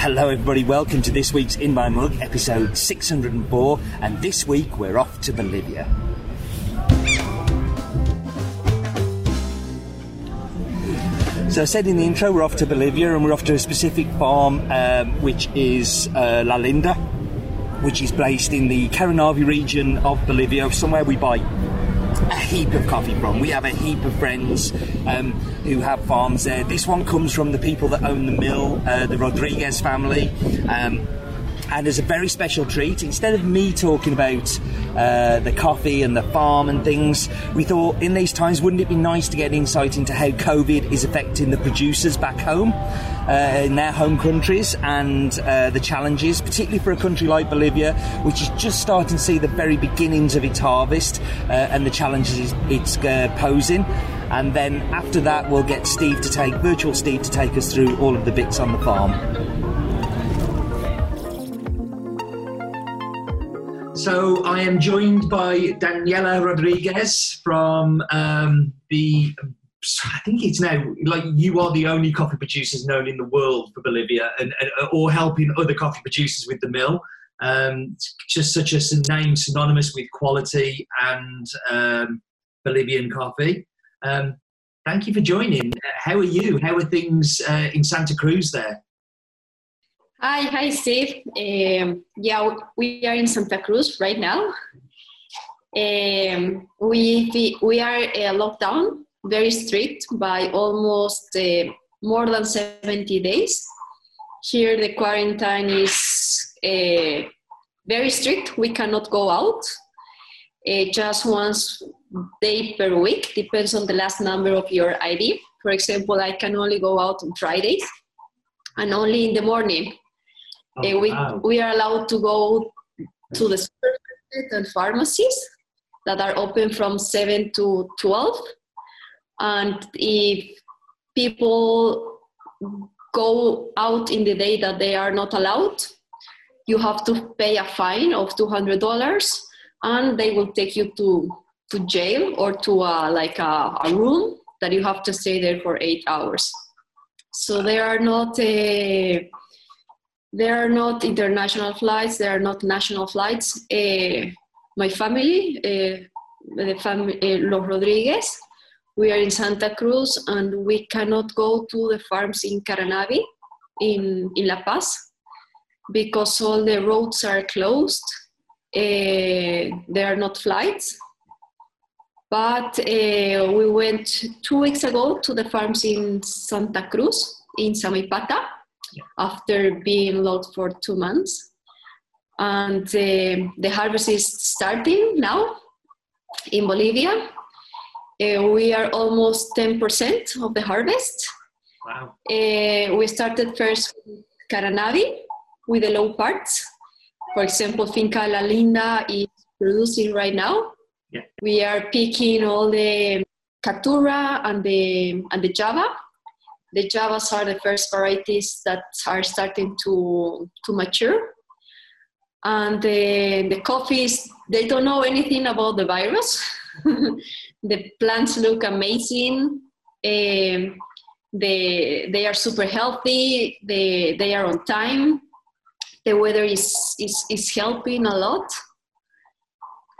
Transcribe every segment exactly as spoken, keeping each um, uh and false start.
Hello everybody, welcome to this week's In My Mug, episode six hundred and four, and this week we're off to Bolivia. So I said in the intro we're off to Bolivia, and we're off to a specific farm um, which is uh, La Linda, which is based in the Caranavi region of Bolivia, somewhere we buy a heap of coffee from. We have a heap of friends um, who have farms there. This one comes from the people that own the mill, uh, the Rodriguez family, um, and as a very special treat, instead of me talking about uh, the coffee and the farm and things, we thought in these times wouldn't it be nice to get insight into how COVID is affecting the producers back home uh, in their home countries, and uh, the challenges, particularly for a country like Bolivia, which is just starting to see the very beginnings of its harvest uh, and the challenges it's uh, posing. And then after that we'll get Steve to take, virtual Steve to take us through all of the bits on the farm. So I am joined by Daniela Rodriguez from um, the, I think it's now, like, you are the only coffee producers known in the world for Bolivia, and, and or helping other coffee producers with the mill. Um, just such a name synonymous with quality and um, Bolivian coffee. Um, thank you for joining. How are you? How are things uh, in Santa Cruz there? Hi, hi, Steve. Um, yeah, we are in Santa Cruz right now. Um, we we are uh, locked down, very strict, by almost uh, more than seventy days. Here, the quarantine is uh, very strict. We cannot go out. Uh, just once day per week, depends on the last number of your I D. For example, I can only go out on Fridays and only in the morning. Oh, uh, we wow. we are allowed to go to the supermarket and pharmacies that are open from seven to twelve. And if people go out in the day that they are not allowed, you have to pay a fine of two hundred dollars, and they will take you to, to jail or to a, like a, a room that you have to stay there for eight hours. So there are not uh, there are not international flights. There are not national flights. Uh, my family, uh, the family uh, Los Rodriguez, we are in Santa Cruz, and we cannot go to the farms in Caranavi, in in La Paz, because all the roads are closed. Uh, there are not flights. But uh, we went two weeks ago to the farms in Santa Cruz, in Samaipata, yeah, after being locked for two months. And uh, the harvest is starting now in Bolivia. Uh, we are almost ten percent of the harvest. Wow. Uh, we started first with Caranavi, with the low parts. For example, Finca La Linda is producing right now. Yeah. We are picking all the Caturra and the and the Java. The Javas are the first varieties that are starting to to mature. And the, the coffees, they don't know anything about the virus. The plants look amazing. Um, they they are super healthy. They they are on time. The weather is is, is helping a lot.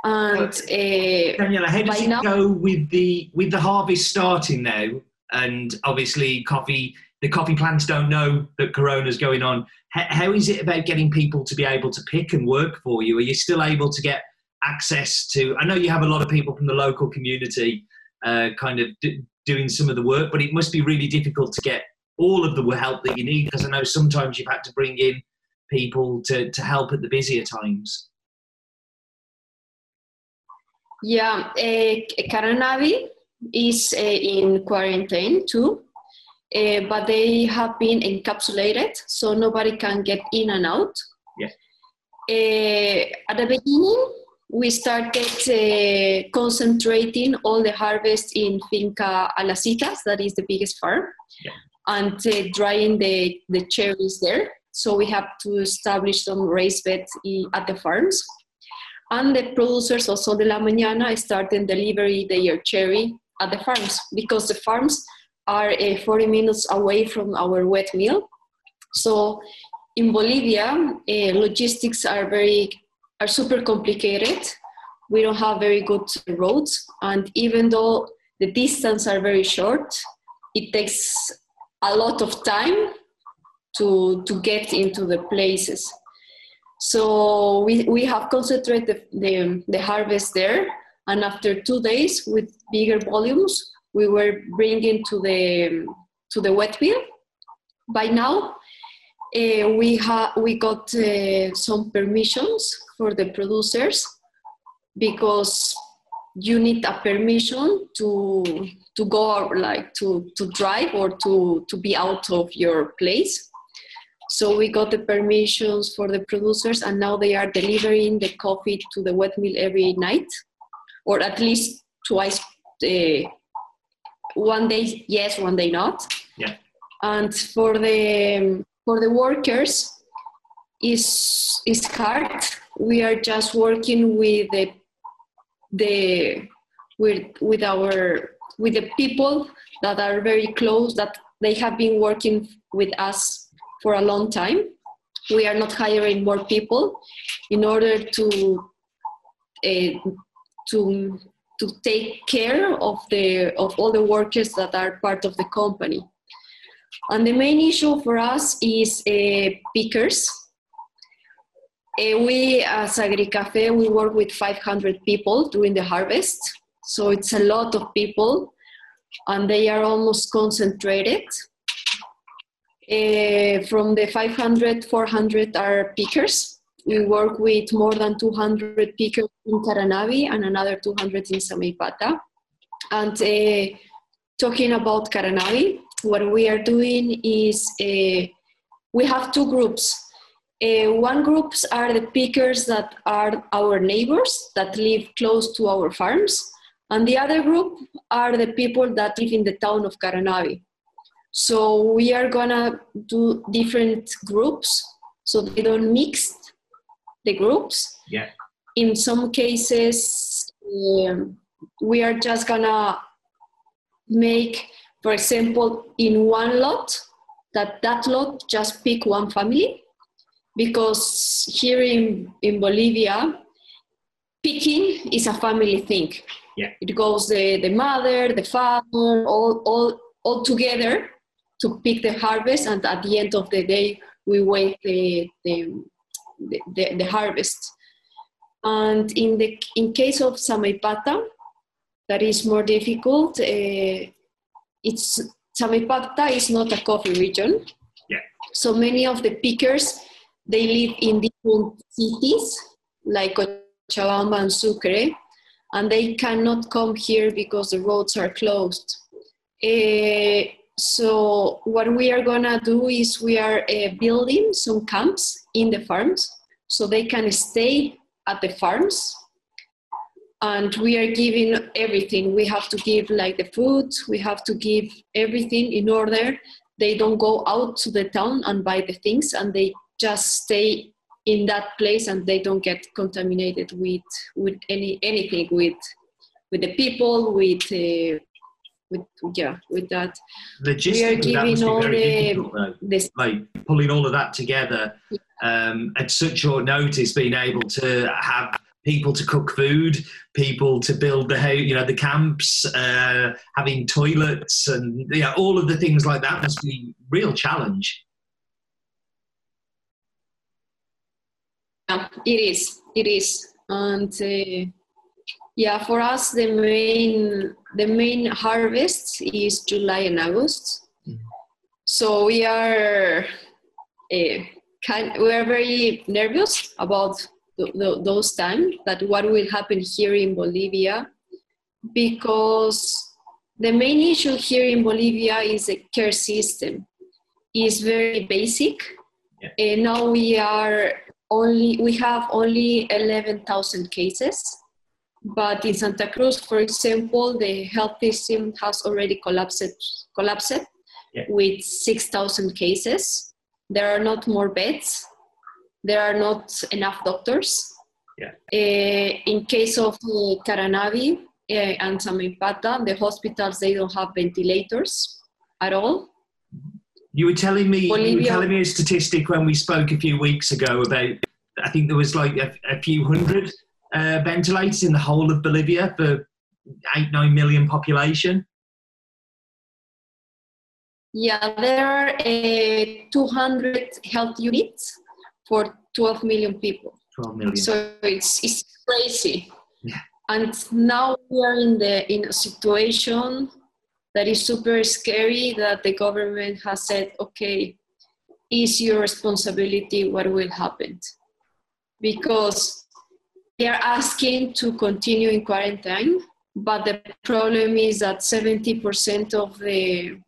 And uh, Daniela, how does it now go with the with the harvest starting now? And obviously, coffee the coffee plants don't know that Corona's going on. How, how is it about getting people to be able to pick and work for you? Are you still able to get access to? I know you have a lot of people from the local community, uh, kind of d- doing some of the work, but it must be really difficult to get all of the help that you need, because I know sometimes you've had to bring in people to to help at the busier times. Yeah, uh, Caranavi is uh, in quarantine too, uh, but they have been encapsulated, so nobody can get in and out. Yeah. Uh, at the beginning, we started uh, concentrating all the harvest in Finca Alasitas, that is the biggest farm, yeah, and uh, drying the, the cherries there. So we have to establish some raised beds in, at the farms. And the producers of Sol de la Mañana started delivering their cherry at the farms, because the farms are uh, forty minutes away from our wet mill. So in Bolivia, uh, logistics are very are super complicated. We don't have very good roads, and even though the distance are very short, it takes a lot of time to to get into the places. So we, we have concentrated the, the, the harvest there, and after two days with bigger volumes, we were bringing to the to the wet mill. By now, uh, we ha we got uh, some permissions for the producers, because you need a permission to to go, like to to drive or to to be out of your place. So we got the permissions for the producers, and now they are delivering the coffee to the wet mill every night, or at least twice, uh, one day yes, one day not. Yeah. And for the for the workers, is is hard. We are just working with the the with with our with the people that are very close, that they have been working with us for a long time. We are not hiring more people in order to uh, to to take care of the of all the workers that are part of the company. And the main issue for us is uh, pickers. Uh, we, as Agri-Café, we work with five hundred people during the harvest. So it's a lot of people, and they are almost concentrated. Uh, from the five hundred, four hundred are pickers. We work with more than two hundred pickers in Caranavi and another two hundred in Samaipata. And uh, talking about Caranavi, what we are doing is uh, we have two groups. Uh, one groups are the pickers that are our neighbors that live close to our farms, and the other group are the people that live in the town of Caranavi. So we are gonna do different groups so they don't mix the groups. Yeah. In some cases, um, we are just gonna make, for example, in one lot, that that lot just pick one family. Because here in, in Bolivia, picking is a family thing. Yeah. It goes the, the mother, the father, all, all, all together to pick the harvest, and at the end of the day, we weigh the, the, the, the, the harvest. And in, the, in case of Samaipata, that is more difficult. Uh, it's, Samaipata is not a coffee region. Yeah. So many of the pickers, they live in different cities, like Cochabamba and Sucre, and they cannot come here because the roads are closed. Uh, so what we are gonna do is we are uh, building some camps in the farms, so they can stay at the farms. And we are giving everything. We have to give like the food, we have to give everything in order they don't go out to the town and buy the things, and they just stay in that place, and they don't get contaminated with with any anything with with the people with uh, with yeah with that. Logistically, that must be very difficult, though. Like pulling all of that together, yeah. um, at such short notice, being able to have people to cook food, people to build the house, you know, the camps, uh, having toilets, and yeah, all of the things like that must be a real challenge. Yeah, it is. It is, and uh, yeah, for us the main the main harvest is July and August. Mm-hmm. So we are uh, kind, we are very nervous about th th those times. That what will happen here in Bolivia, because the main issue here in Bolivia is the care system. It's very basic, and yeah. uh, now we are. Only we have only eleven thousand cases, but in Santa Cruz, for example, the health system has already collapsed, collapsed yeah. with six thousand cases. There are not more beds. There are not enough doctors. Yeah. Uh, in case of uh, Caranavi uh, and Samaipata, the hospitals, they don't have ventilators at all. You were telling me Bolivia. you were telling me a statistic when we spoke a few weeks ago about, I think there was like a, a few hundred uh, ventilators in the whole of Bolivia for eight, nine million population. Yeah, there are uh, two hundred health units for twelve million people. twelve million. So it's, it's crazy. Yeah. And now we are in, the, in a situation that is super scary, that the government has said, okay, it's your responsibility what will happen. Because they are asking to continue in quarantine, but the problem is that seventy percent of the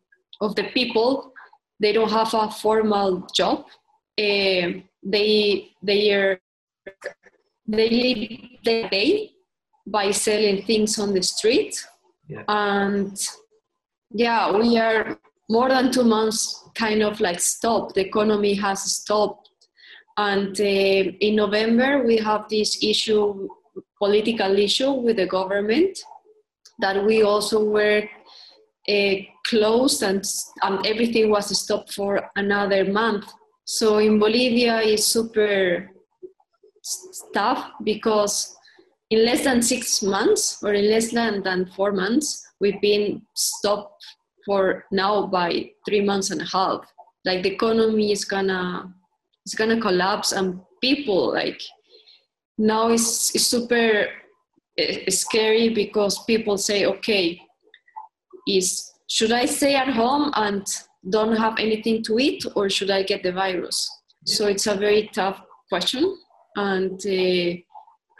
of the people, they don't have a formal job. Uh, they they are they live their day by selling things on the street. Yeah. And yeah, we are more than two months kind of like stopped. The economy has stopped. And uh, in November, we have this issue, political issue with the government, that we also were uh, closed and, and everything was stopped for another month. So in Bolivia, it's super tough because in less than six months or in less than, than four months, we've been stopped for now by three months and a half. Like the economy is gonna... it's going to collapse, and people, like, now it's, it's super it's scary because people say, okay, is should I stay at home and don't have anything to eat, or should I get the virus? Yeah. So it's a very tough question. And uh,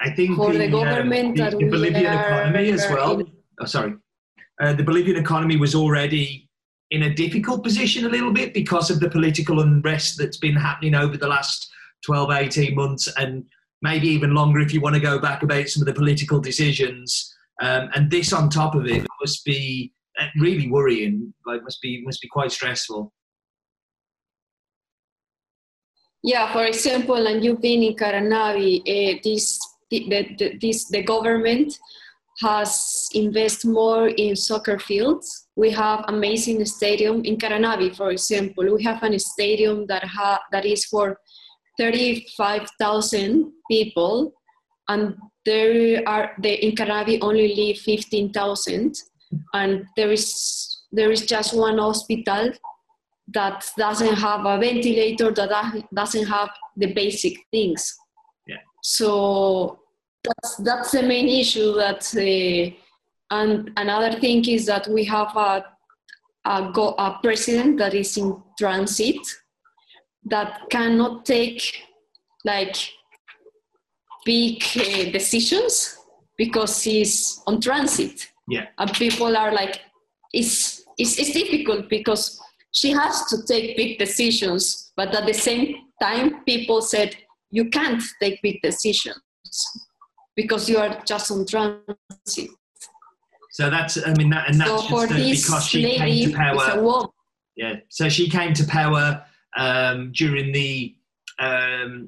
I think for the, the government uh, the, that the we Bolivian are, economy as well. In, oh, sorry. Uh, the Bolivian economy was already in a difficult position a little bit because of the political unrest that's been happening over the last twelve, eighteen months, and maybe even longer if you want to go back about some of the political decisions. Um, and this on top of it must be really worrying, like must be, must be quite stressful. Yeah, for example, and you've been in Caranavi, uh, this, the, the, this, the government has invested more in soccer fields. We have amazing stadium in Caranavi, for example. We have an stadium that ha that is for thirty-five thousand people, and there are the in Caranavi only live fifteen thousand, and there is there is just one hospital that doesn't have a ventilator, that doesn't have the basic things. Yeah. So that's that's the main issue that. Uh, And another thing is that we have a, a, go, a president that is in transit, that cannot take like big uh, decisions because he's on transit. Yeah. And people are like, it's, it's, it's difficult because she has to take big decisions, but at the same time, people said, you can't take big decisions because you are just on transit. So that's, I mean, that, and that's so just because she came to power. Yeah, so she came to power um, during the um,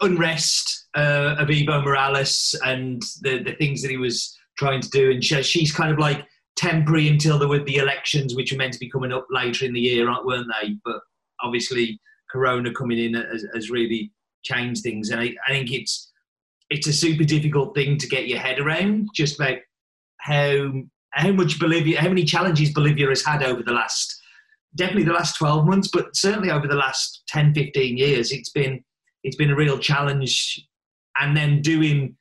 unrest uh, of Evo Morales and the, the things that he was trying to do. And she, she's kind of like temporary until there were the elections, which were meant to be coming up later in the year, weren't they? But obviously, Corona coming in has, has really changed things. And I, I think it's, it's a super difficult thing to get your head around, just about how how much Bolivia, how many challenges Bolivia has had over the last, definitely the last twelve months, but certainly over the last ten, fifteen years, it's been it's been a real challenge. And then doing,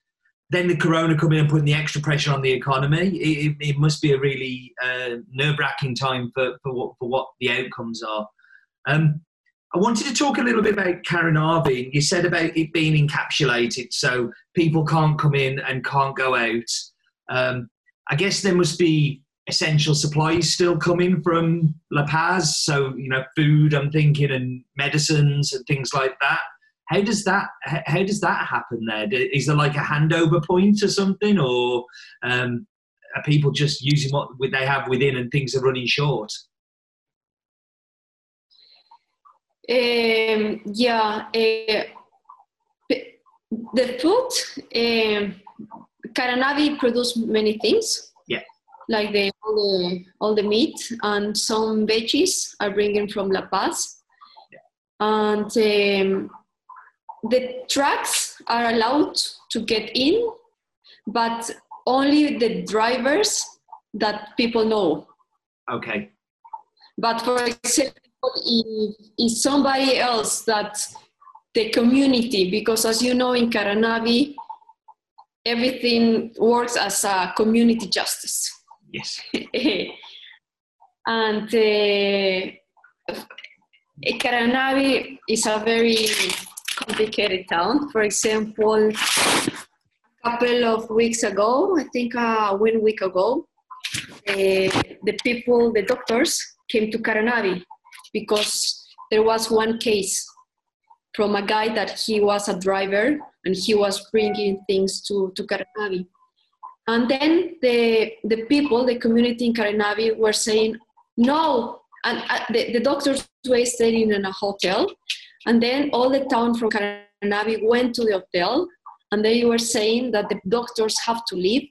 then the Corona coming and putting the extra pressure on the economy, it, it must be a really uh, nerve-wracking time for for what for what the outcomes are. Um, I wanted to talk a little bit about Caranavi. You said about it being encapsulated, so people can't come in and can't go out. Um, I guess there must be essential supplies still coming from La Paz. So, you know, food, I'm thinking, and medicines and things like that. How does that, how does that happen there? Is there like a handover point or something? Or um, are people just using what they have within and things are running short? Um, yeah. Uh, the food... Um, Caranavi produce many things. Yeah. like the all the all the meat and some veggies are bringing from La Paz, and um, the trucks are allowed to get in, but only the drivers that people know. Okay. But for example, if, if somebody else that the community, because as you know in Caranavi, everything works as a community justice. Yes. And uh, Caranavi is a very complicated town. For example, a couple of weeks ago, I think uh, one week ago, uh, the people, the doctors, came to Caranavi because there was one case from a guy that he was a driver and he was bringing things to, to Caranavi. And then the, the people, the community in Caranavi were saying, no, and uh, the, the doctors were staying in a hotel. And then all the town from Caranavi went to the hotel, and they were saying that the doctors have to leave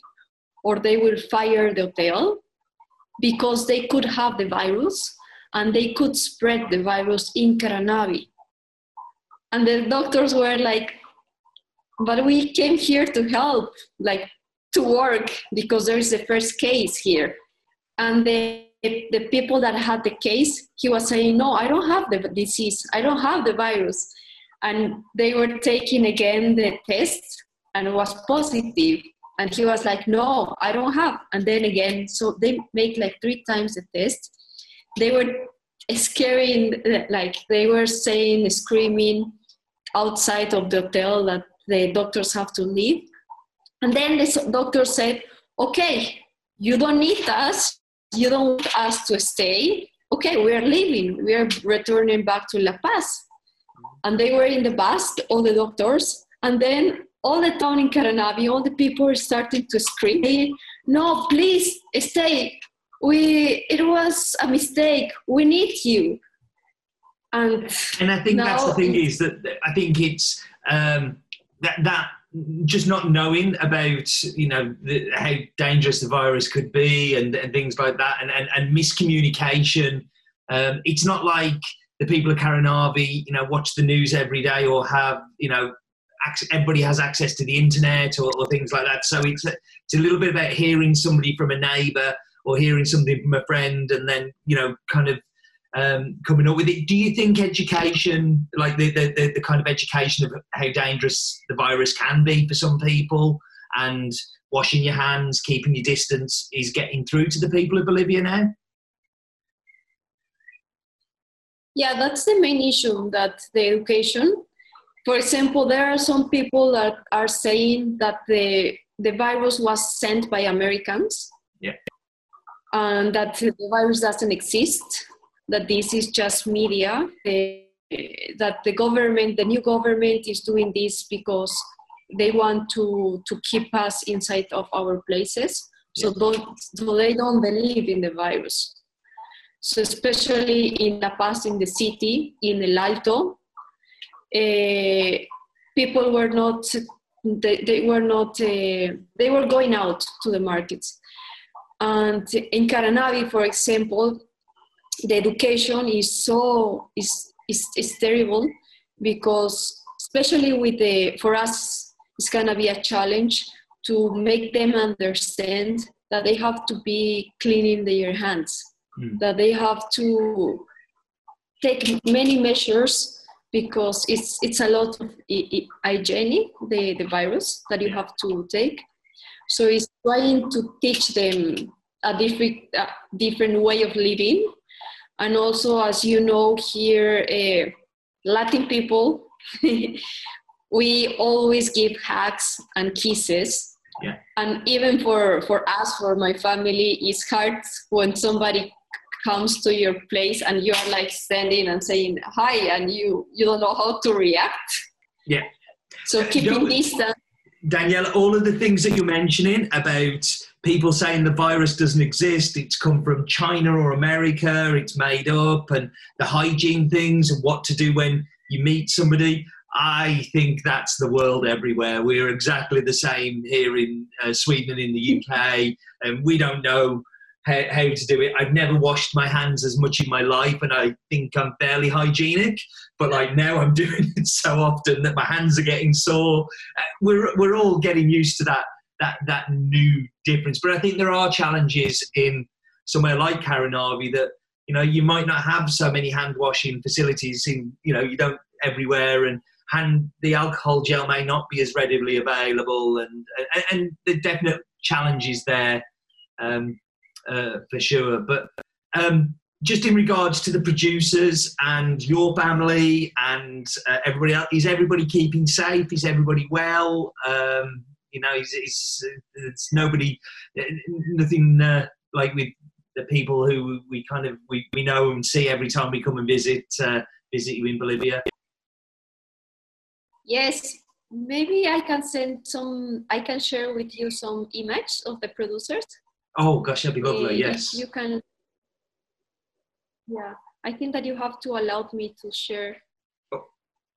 or they will fire the hotel because they could have the virus and they could spread the virus in Caranavi. And the doctors were like, but we came here to help, like to work, because there is the first case here. And the, the people that had the case, he was saying, no, I don't have the disease. I don't have the virus. And they were taking again the test and it was positive. And he was like, no, I don't have. And then again, so they make like three times the test. They were scaring, like they were saying, screaming outside of the hotel that the doctors have to leave. And then the doctor said, okay, you don't need us. You don't want us to stay. Okay, we are leaving. We are returning back to La Paz. And they were in the bus, all the doctors. And then all the town in Caranavi, all the people started to scream, no, please stay. We, it was a mistake. We need you. And, and I think that's the thing is that I think it's um, that, that just not knowing about, you know, the, how dangerous the virus could be and, and things like that and, and, and miscommunication. Um, it's not like the people of Caranavi, you know, watch the news every day or have, you know, everybody has access to the internet or, or things like that. So it's a, it's a little bit about hearing somebody from a neighbour or hearing something from a friend and then, you know, kind of um, coming up with it. Do you think education, like the, the, the kind of education of how dangerous the virus can be for some people and washing your hands, keeping your distance is getting through to the people of Bolivia now? Yeah, that's the main issue, that the education. For example, there are some people that are saying that the, the virus was sent by Americans. Yeah. And that the virus doesn't exist, that this is just media, the, that the government, the new government is doing this because they want to, to keep us inside of our places. So, don't, so they don't believe in the virus. So especially in La Paz, in the city, in El Alto, uh, people were not, they, they were not, uh, they were going out to the markets. And in Caranavi, for example, the education is so is, is is terrible because, especially with the for us, it's gonna be a challenge to make them understand that they have to be cleaning their hands, mm. that they have to take many measures because it's it's a lot of hygiene, the the virus that you have to take. So it's trying to teach them a different, a different way of living. And also, as you know here, uh, Latin people, we always give hugs and kisses. Yeah. And even for, for us, for my family, it's hard when somebody comes to your place and you're like standing and saying hi and you, you don't know how to react. Yeah. So keeping distance. Daniela, all of the things that you're mentioning about people saying the virus doesn't exist, it's come from China or America, it's made up, and the hygiene things and what to do when you meet somebody, I think that's the world everywhere. We're exactly the same here in uh, Sweden and in the U K, and we don't know how, how to do it. I've never washed my hands as much in my life, and I think I'm fairly hygienic, but like now I'm doing it so often that my hands are getting sore. We're, we're all getting used to that, that, that new difference. But I think there are challenges in somewhere like Caranavi that, you know, you might not have so many hand washing facilities in, you know, you don't everywhere, and hand, the alcohol gel may not be as readily available, and, and, and the definite challenges there, um, uh, for sure. But um, just in regards to the producers and your family and uh, everybody else, is everybody keeping safe? Is everybody well? Um, you know, it's, it's, it's nobody, nothing uh, like with the people who we kind of, we, we know and see every time we come and visit, uh, visit you in Bolivia. Yes, maybe I can send some, I can share with you some images of the producers. Oh gosh, that'd be lovely, uh, yes. You can, yeah, I think that you have to allow me to share. Oh.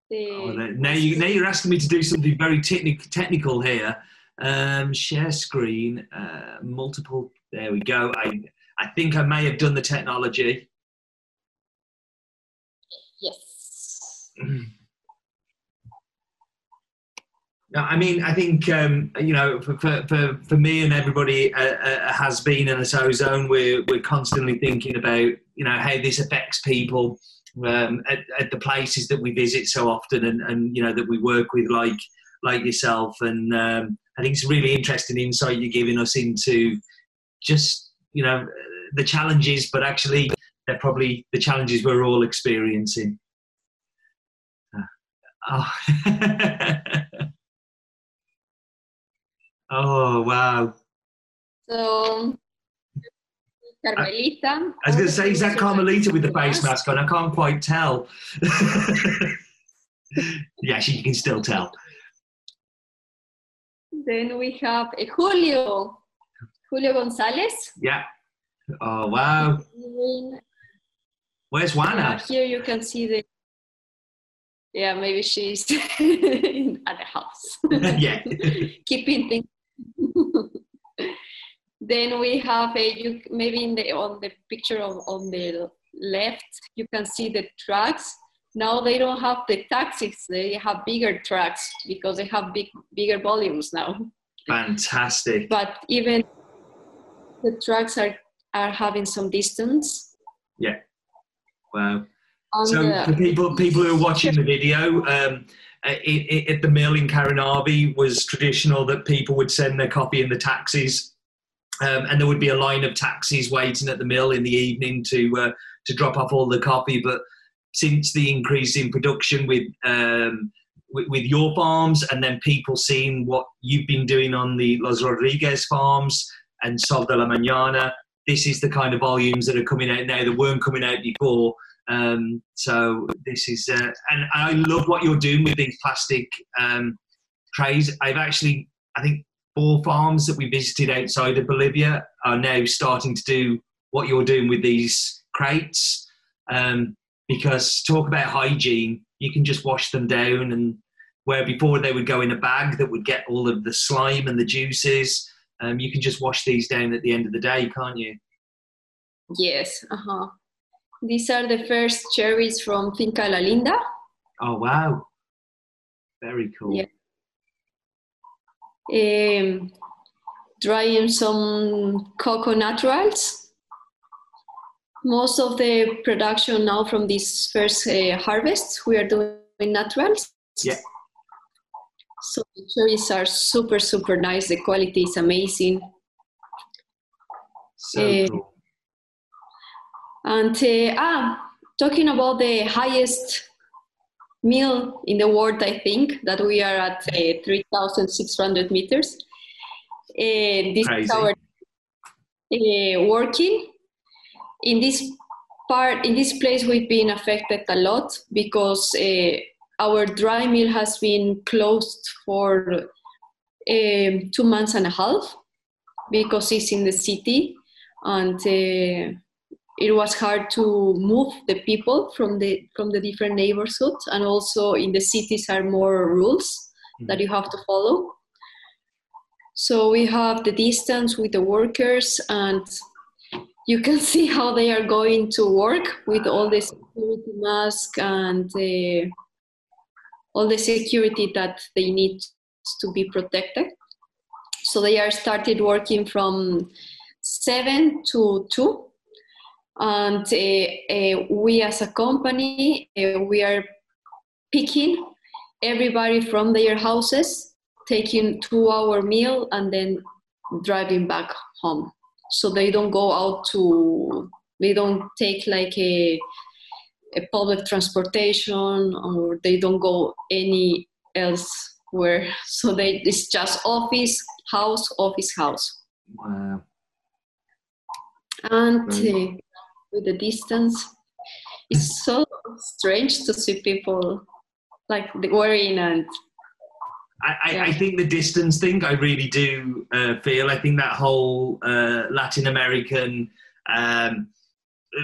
The, oh, now, you, now you're asking me to do something very technic, technical here. Um, share screen, uh, multiple, there we go. I, I think I may have done the technology. Yes. No, I mean, I think, um, you know, for, for, for me and everybody uh, uh, has been in a Ozone, we're, we're constantly thinking about, you know, how this affects people um, at, at the places that we visit so often and, and, you know, that we work with like, like yourself. And um, I think it's a really interesting insight you're giving us into just, you know, the challenges, but actually they're probably the challenges we're all experiencing. Oh. Oh, wow. So, Carmelita. I was going to say, is that Carmelita with the face mask on? I can't quite tell. Yeah, she, you can still tell. Then we have uh, Julio. Julio Gonzalez. Yeah. Oh, wow. Where's Juana? Uh, here you can see the... Yeah, maybe she's in, at the house. Yeah. Keeping things. Then we have a you maybe in the on the picture of, on the left you can see the trucks. Now they don't have the taxis, they have bigger trucks because they have big bigger volumes now. Fantastic. But even the trucks are are having some distance. Yeah. Wow. And so for people people who are watching the video, um It, it, at the mill in Caranavi was traditional that people would send their coffee in the taxis, um, and there would be a line of taxis waiting at the mill in the evening to uh, to drop off all the coffee. But since the increase in production with um, with, with your farms, and then people seeing what you've been doing on the Los Rodriguez farms and Sol de la Mañana, this is the kind of volumes that are coming out now that weren't coming out before. Um, so this is, uh, and I love what you're doing with these plastic um, trays. I've actually, I think four farms that we visited outside of Bolivia are now starting to do what you're doing with these crates, um, because talk about hygiene, you can just wash them down, and where before they would go in a bag that would get all of the slime and the juices, um, you can just wash these down at the end of the day, can't you? Yes, uh-huh. These are the first cherries from Finca La Linda. Oh, wow. Very cool. Yeah. Um, drying some cocoa naturals. Most of the production now from this first uh, harvest, we are doing naturals. Yeah. So the cherries are super, super nice. The quality is amazing. So uh, cool. And uh, ah, talking about the highest mill in the world, I think, that we are at uh, three thousand six hundred meters. Uh, this Crazy. Is our uh, working. In this part, in this place, we've been affected a lot because uh, our dry mill has been closed for um, two months and a half because it's in the city, and uh, it was hard to move the people from the from the different neighborhoods, and also in the cities are more rules that you have to follow. So we have the distance with the workers, and you can see how they are going to work with all the security masks and uh, all the security that they need to be protected. So they are started working from seven to two. And uh, uh, we as a company, uh, we are picking everybody from their houses, taking two-hour meal and then driving back home. So they don't go out to, they don't take like a, a public transportation, or they don't go any elsewhere. So they, it's just office, house, office, house. Wow. And uh, with the distance, it's so strange to see people like worrying and I, I, yeah. I think the distance thing, I really do uh, feel. I think that whole uh, Latin American, um,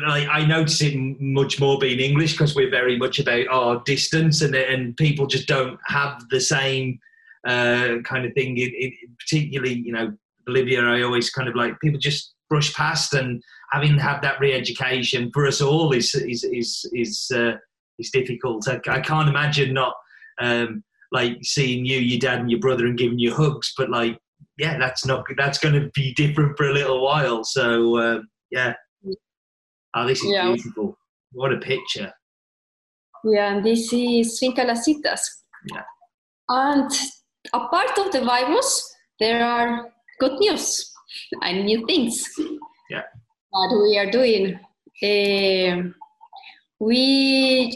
like I notice it much more being English because we're very much about our distance, and and people just don't have the same uh, kind of thing. It, it, particularly, you know, Bolivia. I always kind of like people just brush past, and having had that re-education for us all is is is is uh, is difficult. I, I can't imagine not. Um, like seeing you, your dad and your brother and giving you hugs, but like, yeah, that's not, that's going to be different for a little while. So uh, yeah. Oh, this is yeah. beautiful. What a picture. Yeah. And this is Finca Alasitas. Yeah. And apart of the virus, there are good news and new things. Yeah. That we are doing. Uh, we,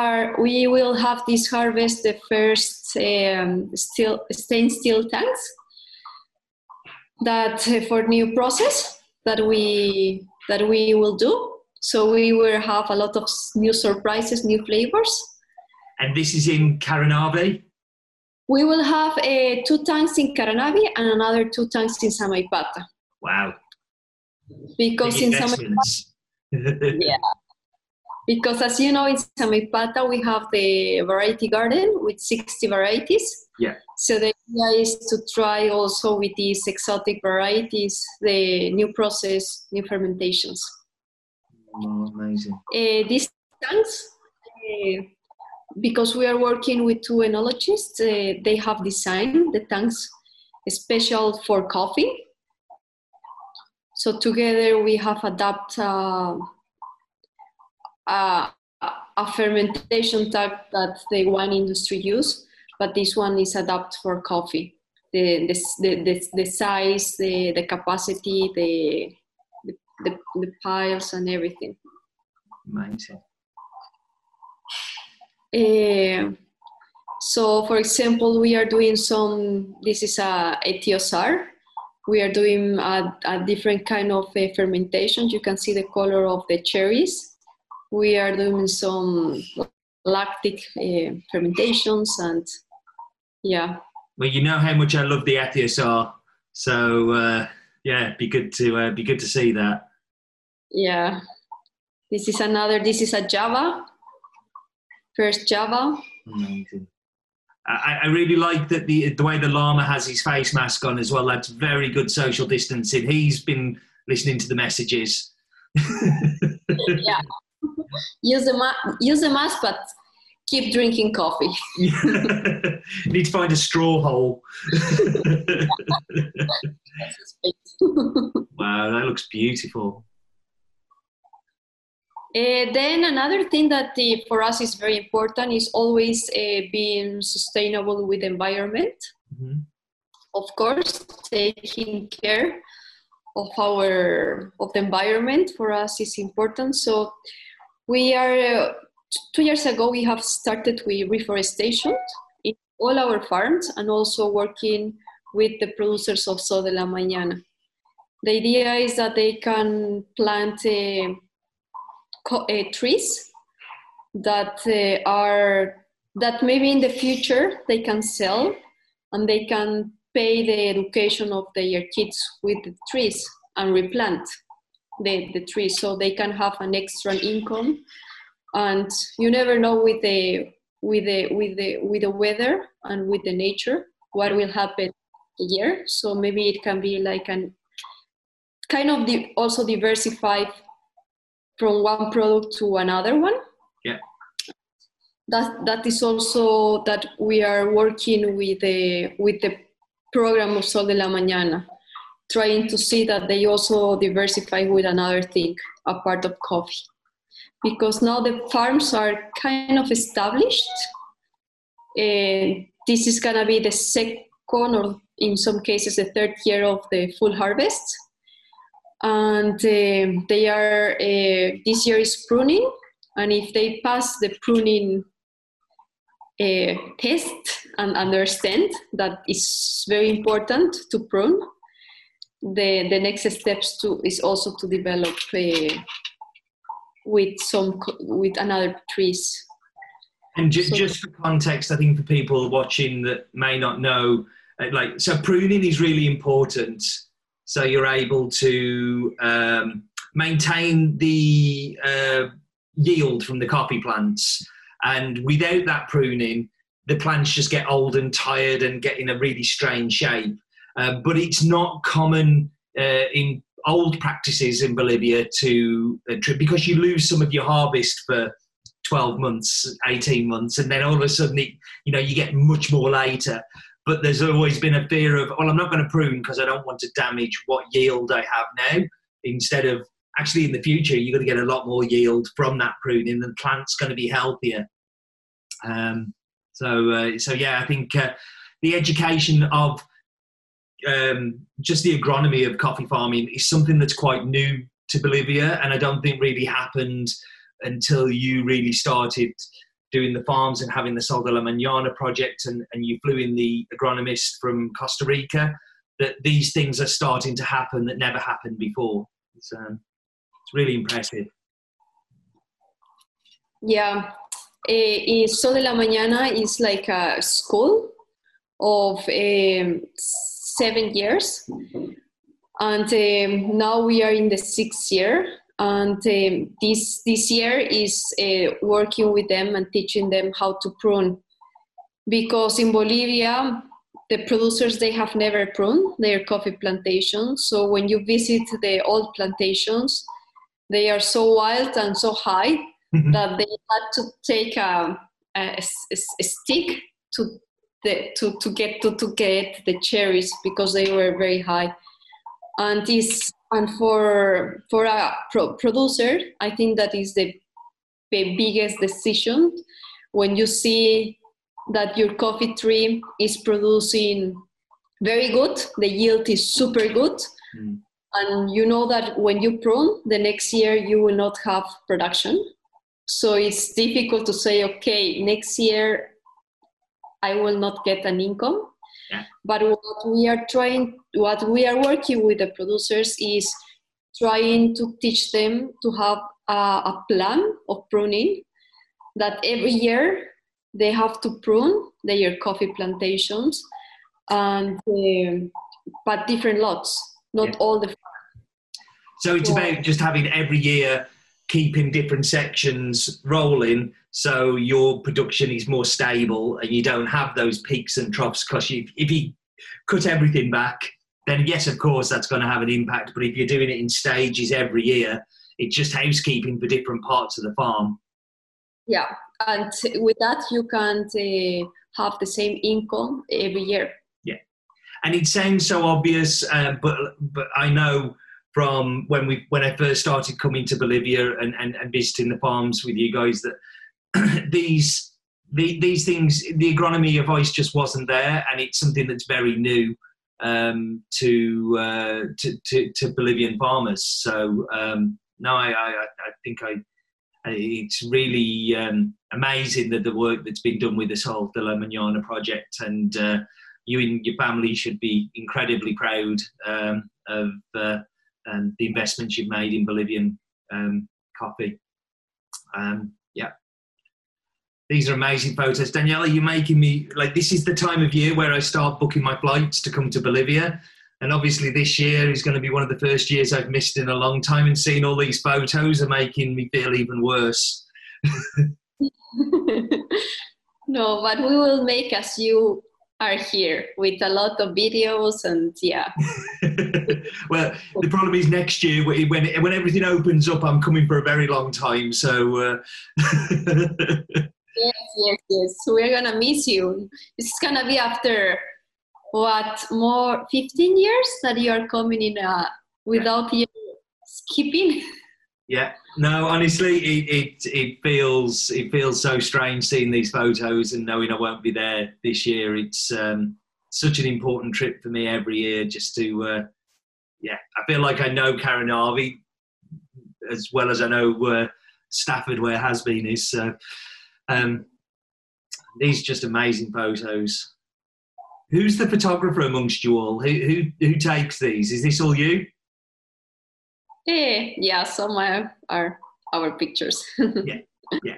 Are, we will have this harvest the first um, steel, stainless steel tanks that uh, for new process that we that we will do. So we will have a lot of new surprises, new flavors. And this is in Caranavi? We will have uh, two tanks in Caranavi and another two tanks in Samaipata. Wow. Because in Samaipata, yeah. Because as you know, in Samaipata, we have the variety garden with sixty varieties. Yeah. So the idea is to try also with these exotic varieties, the new process, new fermentations. Oh, amazing. Uh, these tanks, uh, because we are working with two enologists, uh, they have designed the tanks special for coffee. So together we have adapted uh, Uh, a fermentation tank that the wine industry use, but this one is adapted for coffee. The the the, the, the size, the, the capacity, the the the piles and everything. Amazing. Uh, so, for example, we are doing some. This is a Ethiosar. We are doing a, a different kind of uh, fermentation. You can see the color of the cherries. We are doing some lactic uh, fermentations and, yeah. Well, you know how much I love the Ethiosar, so uh, yeah, be good to uh, be good to see that. Yeah, this is another. This is a Java, first Java. Amazing. I, I really like that the the way the llama has his face mask on as well. That's very good social distancing. He's been listening to the messages. Yeah. Use the, ma- use the mask, but keep drinking coffee. Need to find a straw hole. Wow, that looks beautiful. Uh, then another thing that the, for us is very important is always uh, being sustainable with the environment. Mm-hmm. Of course, taking care of our of the environment for us is important. So. We are, uh, two years ago, we have started with reforestation in all our farms and also working with the producers of Sol de la Mañana. The idea is that they can plant uh, co- uh, trees that uh, are, that maybe in the future they can sell and they can pay the education of their kids with the trees and replant. The, the trees, so they can have an extra income, and you never know with the with the with the with the weather and with the nature what will happen a year. So maybe it can be like an kind of the, also diversify from one product to another one. Yeah. That, that is also that we are working with the, with the program of Sol de la Mañana, trying to see that they also diversify with another thing, a part of coffee. Because now the farms are kind of established. And this is gonna be the second or in some cases the third year of the full harvest. And uh, they are, uh, this year is pruning. And if they pass the pruning uh, test and understand that it's very important to prune, the, the next steps to is also to develop uh, with some with another trees. And just, so, just for context, I think for people watching that may not know, like so pruning is really important. So you're able to um, maintain the uh, yield from the coffee plants, and without that pruning the plants just get old and tired and get in a really strange shape, uh, but it's not common uh, in old practices in Bolivia to uh, because you lose some of your harvest for twelve months, eighteen months, and then all of a sudden it, you know you get much more later. But there's always been a fear of, well, I'm not going to prune because I don't want to damage what yield I have now, instead of actually, in the future, you're going to get a lot more yield from that pruning, and the plant's going to be healthier. Um, so, uh, so yeah, I think uh, the education of um, just the agronomy of coffee farming is something that's quite new to Bolivia, and I don't think really happened until you really started doing the farms and having the Sol de la Mañana project, and, and you flew in the agronomist from Costa Rica, that these things are starting to happen that never happened before. So, it's really impressive. Yeah, uh, Sol de la Mañana is like a school of um, seven years, and um, now we are in the sixth year. And um, this this year is uh, working with them and teaching them how to prune, because in Bolivia, the producers, they have never pruned their coffee plantations. So when you visit the old plantations, they are so wild and so high mm-hmm. that they had to take a, a, a, a stick to, the, to, to, get, to, to get the cherries because they were very high. And, this, and for, for a pro producer, I think that is the, the biggest decision when you see that your coffee tree is producing very good, the yield is super good, mm. and you know that when you prune, the next year you will not have production. So it's difficult to say, okay, next year I will not get an income. Yeah. But what we are trying, what we are working with the producers is trying to teach them to have a, a plan of pruning, that every year they have to prune their coffee plantations, and um, but different lots, not yeah. all the farm. So it's so, about just having every year keeping different sections rolling, so your production is more stable and you don't have those peaks and troughs. Because if, if you cut everything back, then yes, of course, that's going to have an impact. But if you're doing it in stages every year, it's just housekeeping for different parts of the farm. Yeah. And with that, you can't uh, have the same income every year. Yeah. And it sounds so obvious, uh, but, but I know from when, we, when I first started coming to Bolivia and, and, and visiting the farms with you guys that these, the, these things, the agronomy of ice just wasn't there, and it's something that's very new um, to, uh, to, to, to Bolivian farmers. So, um, no, I, I, I think I... It's really um, amazing that the work that's been done with the Sol de la Mañana project, and uh, you and your family should be incredibly proud um, of uh, and the investments you've made in Bolivian um, coffee. Um, yeah, these are amazing photos. Daniela, you're making me, like, this is the time of year where I start booking my flights to come to Bolivia. And obviously this year is going to be one of the first years I've missed in a long time, and seeing all these photos are making me feel even worse. No, but we will make as you are here with a lot of videos and yeah. Well, the problem is next year when when everything opens up, I'm coming for a very long time. So uh... yes, yes, yes. We're gonna miss you. It's gonna be after what more fifteen years that you are coming in uh, without you skipping. Yeah. No, honestly, it, it it feels it feels so strange seeing these photos and knowing I won't be there this year. It's um, such an important trip for me every year. Just to uh, yeah, I feel like I know Caranavi as well as I know uh, Stafford, where Has Bean is. So um, these are just amazing photos. Who's the photographer amongst you all? Who who who takes these? Is this all you? Yeah, yeah, some are our pictures. Yeah, yeah.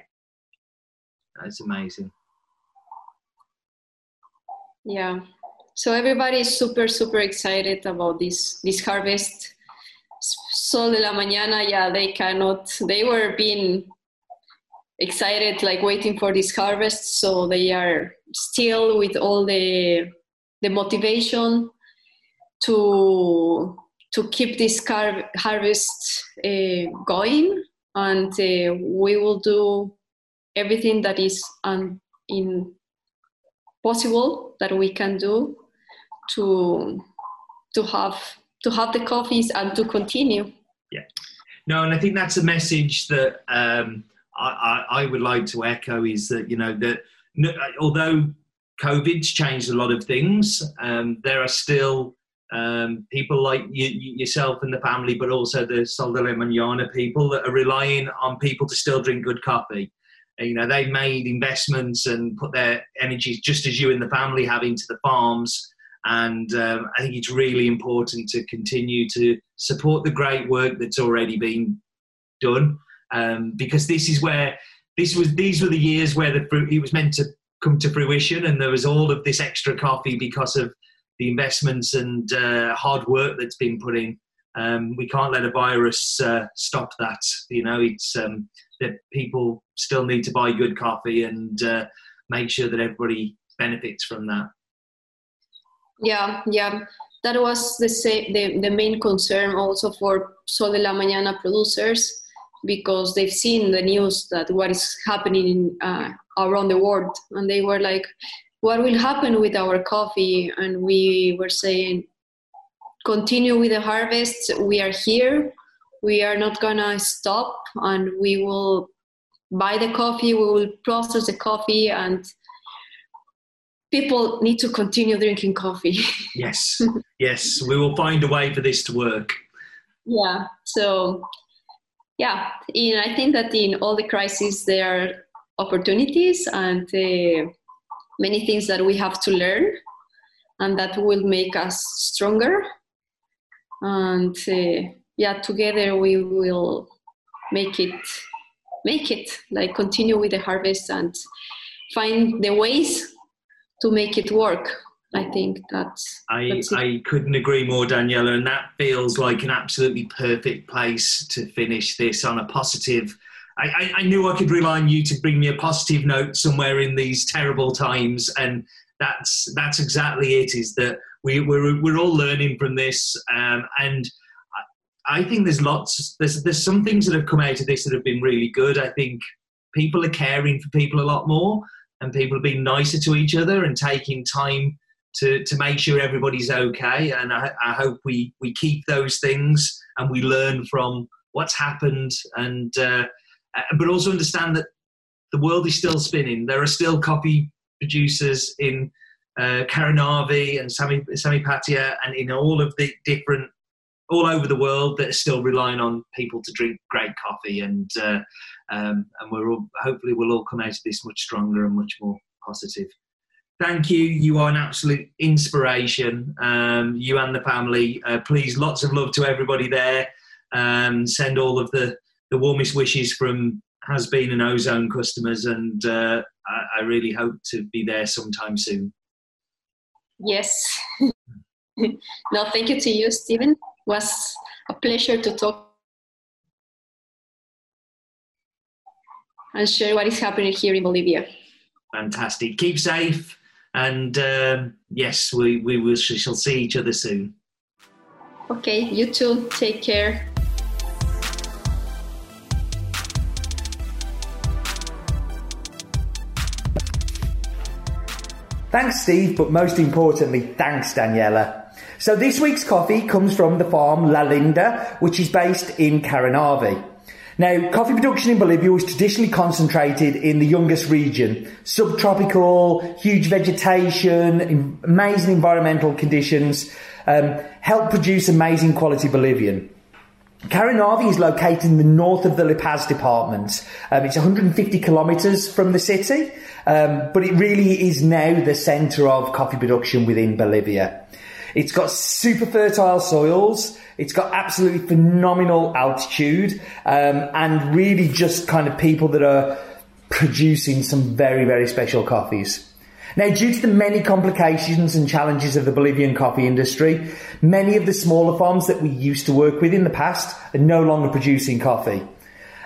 That's amazing. Yeah. So everybody is super, super excited about this this harvest. Sol de la Mañana, yeah, they cannot, they were being excited, like waiting for this harvest. So they are still with all the the motivation to... to keep this car harvest uh, going, and uh, we will do everything that is un in possible that we can do to to have to have the coffees and to continue. Yeah, no, and I think that's a message that um, I, I, I would like to echo, is that, you know, that no, although COVID's changed a lot of things, um, there are still Um, people like you, yourself and the family, but also the Sol de la Mañana people that are relying on people to still drink good coffee. And, you know, they've made investments and put their energies, just as you and the family have, into the farms. And um, I think it's really important to continue to support the great work that's already been done, um, because this is where this was. These were the years where the fruit it was meant to come to fruition, and there was all of this extra coffee because of the investments and uh, hard work that's been put in. Um, we can't let a virus uh, stop that. You know, it's um, that people still need to buy good coffee and uh, make sure that everybody benefits from that. Yeah, yeah. That was the, the, the main concern also for Sol de la Mañana producers, because they've seen the news that what is happening in, uh, around the world, and they were like, what will happen with our coffee? And we were saying, continue with the harvest. We are here. We are not gonna stop, and we will buy the coffee. We will process the coffee, and people need to continue drinking coffee. Yes, yes. We will find a way for this to work. Yeah. So, yeah. And I think that in all the crises, there are opportunities, and uh, many things that we have to learn, and that will make us stronger. And uh, yeah, together we will make it, make it, like continue with the harvest and find the ways to make it work. I think that's... I, that's I couldn't agree more, Daniela, and that feels like an absolutely perfect place to finish this on a positive. I, I knew I could rely on you to bring me a positive note somewhere in these terrible times, and that's that's exactly it. Is that we we're we're all learning from this, um, and I think there's lots there's there's some things that have come out of this that have been really good. I think people are caring for people a lot more, and people are being nicer to each other and taking time to to make sure everybody's okay. And I, I hope we we keep those things and we learn from what's happened, and Uh, Uh, but also understand that the world is still spinning. There are still coffee producers in uh, Caranavi and Samaipata and in all of the different, all over the world, that are still relying on people to drink great coffee. And uh, um, and we're all, hopefully we'll all come out of this much stronger and much more positive. Thank you. You are an absolute inspiration, um, you and the family. Uh, please, lots of love to everybody there. Um, send all of the The warmest wishes from Has Bean and Ozone customers, and uh, I, I really hope to be there sometime soon. Yes. No, thank you to you, Stephen. It was a pleasure to talk and share what is happening here in Bolivia. Fantastic. Keep safe, And um, yes, we, we will, shall see each other soon. Okay, you too. Take care. Thanks, Steve, but most importantly, thanks, Daniela. So this week's coffee comes from the farm La Linda, which is based in Caranavi. Now, coffee production in Bolivia was traditionally concentrated in the Yungas region. Subtropical, huge vegetation, amazing environmental conditions, um, helped produce amazing quality Bolivian. Caranavi is located in the north of the La Paz department. Um, it's one hundred fifty kilometres from the city, um, but it really is now the centre of coffee production within Bolivia. It's got super fertile soils, it's got absolutely phenomenal altitude, um, and really just kind of people that are producing some very, very special coffees. Now, due to the many complications and challenges of the Bolivian coffee industry, many of the smaller farms that we used to work with in the past are no longer producing coffee.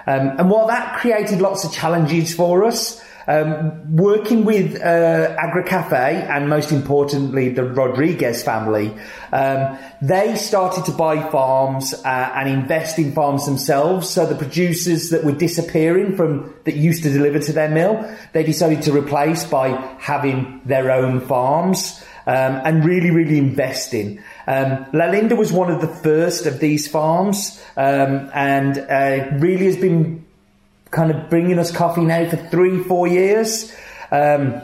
Um, and while that created lots of challenges for us, um, working with uh, Agri-Café and most importantly the Rodriguez family, um, they started to buy farms uh, and invest in farms themselves. So the producers that were disappearing from that used to deliver to their mill, they decided to replace by having their own farms um, and really, really investing. Um, La Linda was one of the first of these farms, um, and uh, really has been kind of bringing us coffee now for three, four years. Um,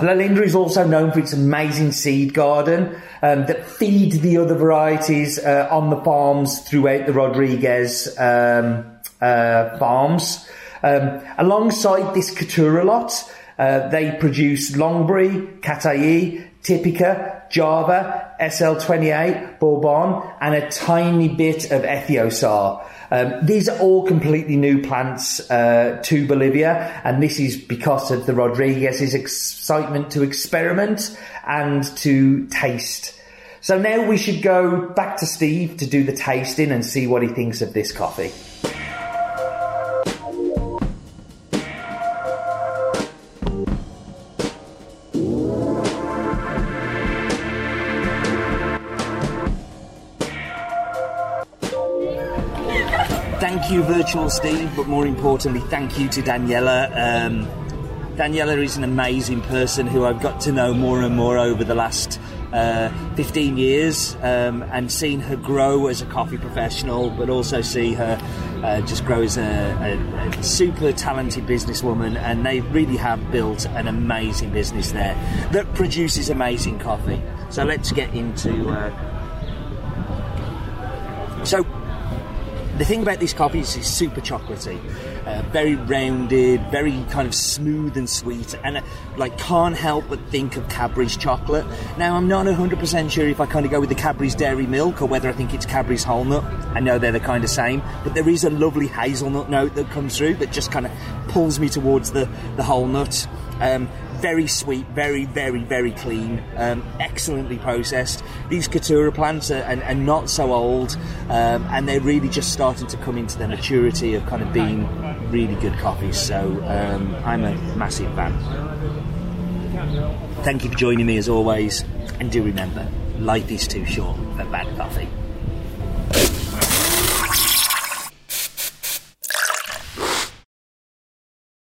La Linda is also known for its amazing seed garden um, that feed the other varieties uh, on the farms throughout the Rodriguez um, uh, farms. Um, alongside this Keturah lot, uh, they produce Longberry, Catai, Typica, Java, S L twenty-eight, Bourbon, and a tiny bit of Ethiosar. Um, these are all completely new plants uh, to Bolivia, and this is because of the Rodriguez's excitement to experiment and to taste. So now we should go back to Steve to do the tasting and see what he thinks of this coffee. Thank you, virtual Steve, but more importantly, thank you to Daniela. Um, Daniela is an amazing person who I've got to know more and more over the last uh, fifteen years, um, and seen her grow as a coffee professional, but also see her uh, just grow as a, a, a super talented businesswoman, and they really have built an amazing business there that produces amazing coffee. So let's get into... Uh... So... The thing about this coffee is it's super chocolatey, uh, very rounded, very kind of smooth and sweet, and uh, like can't help but think of Cadbury's chocolate. Now, I'm not one hundred percent sure if I kind of go with the Cadbury's dairy milk or whether I think it's Cadbury's whole nut. I know they're the kind of same, but there is a lovely hazelnut note that comes through that just kind of pulls me towards the, the whole nut. Um, very sweet, very, very, very clean, um, excellently processed. These Keturah plants are, are, are not so old, um, and they're really just starting to come into their maturity of kind of being really good coffees. So um, I'm a massive fan. Thank you for joining me as always, and do remember, life is too short for bad coffee.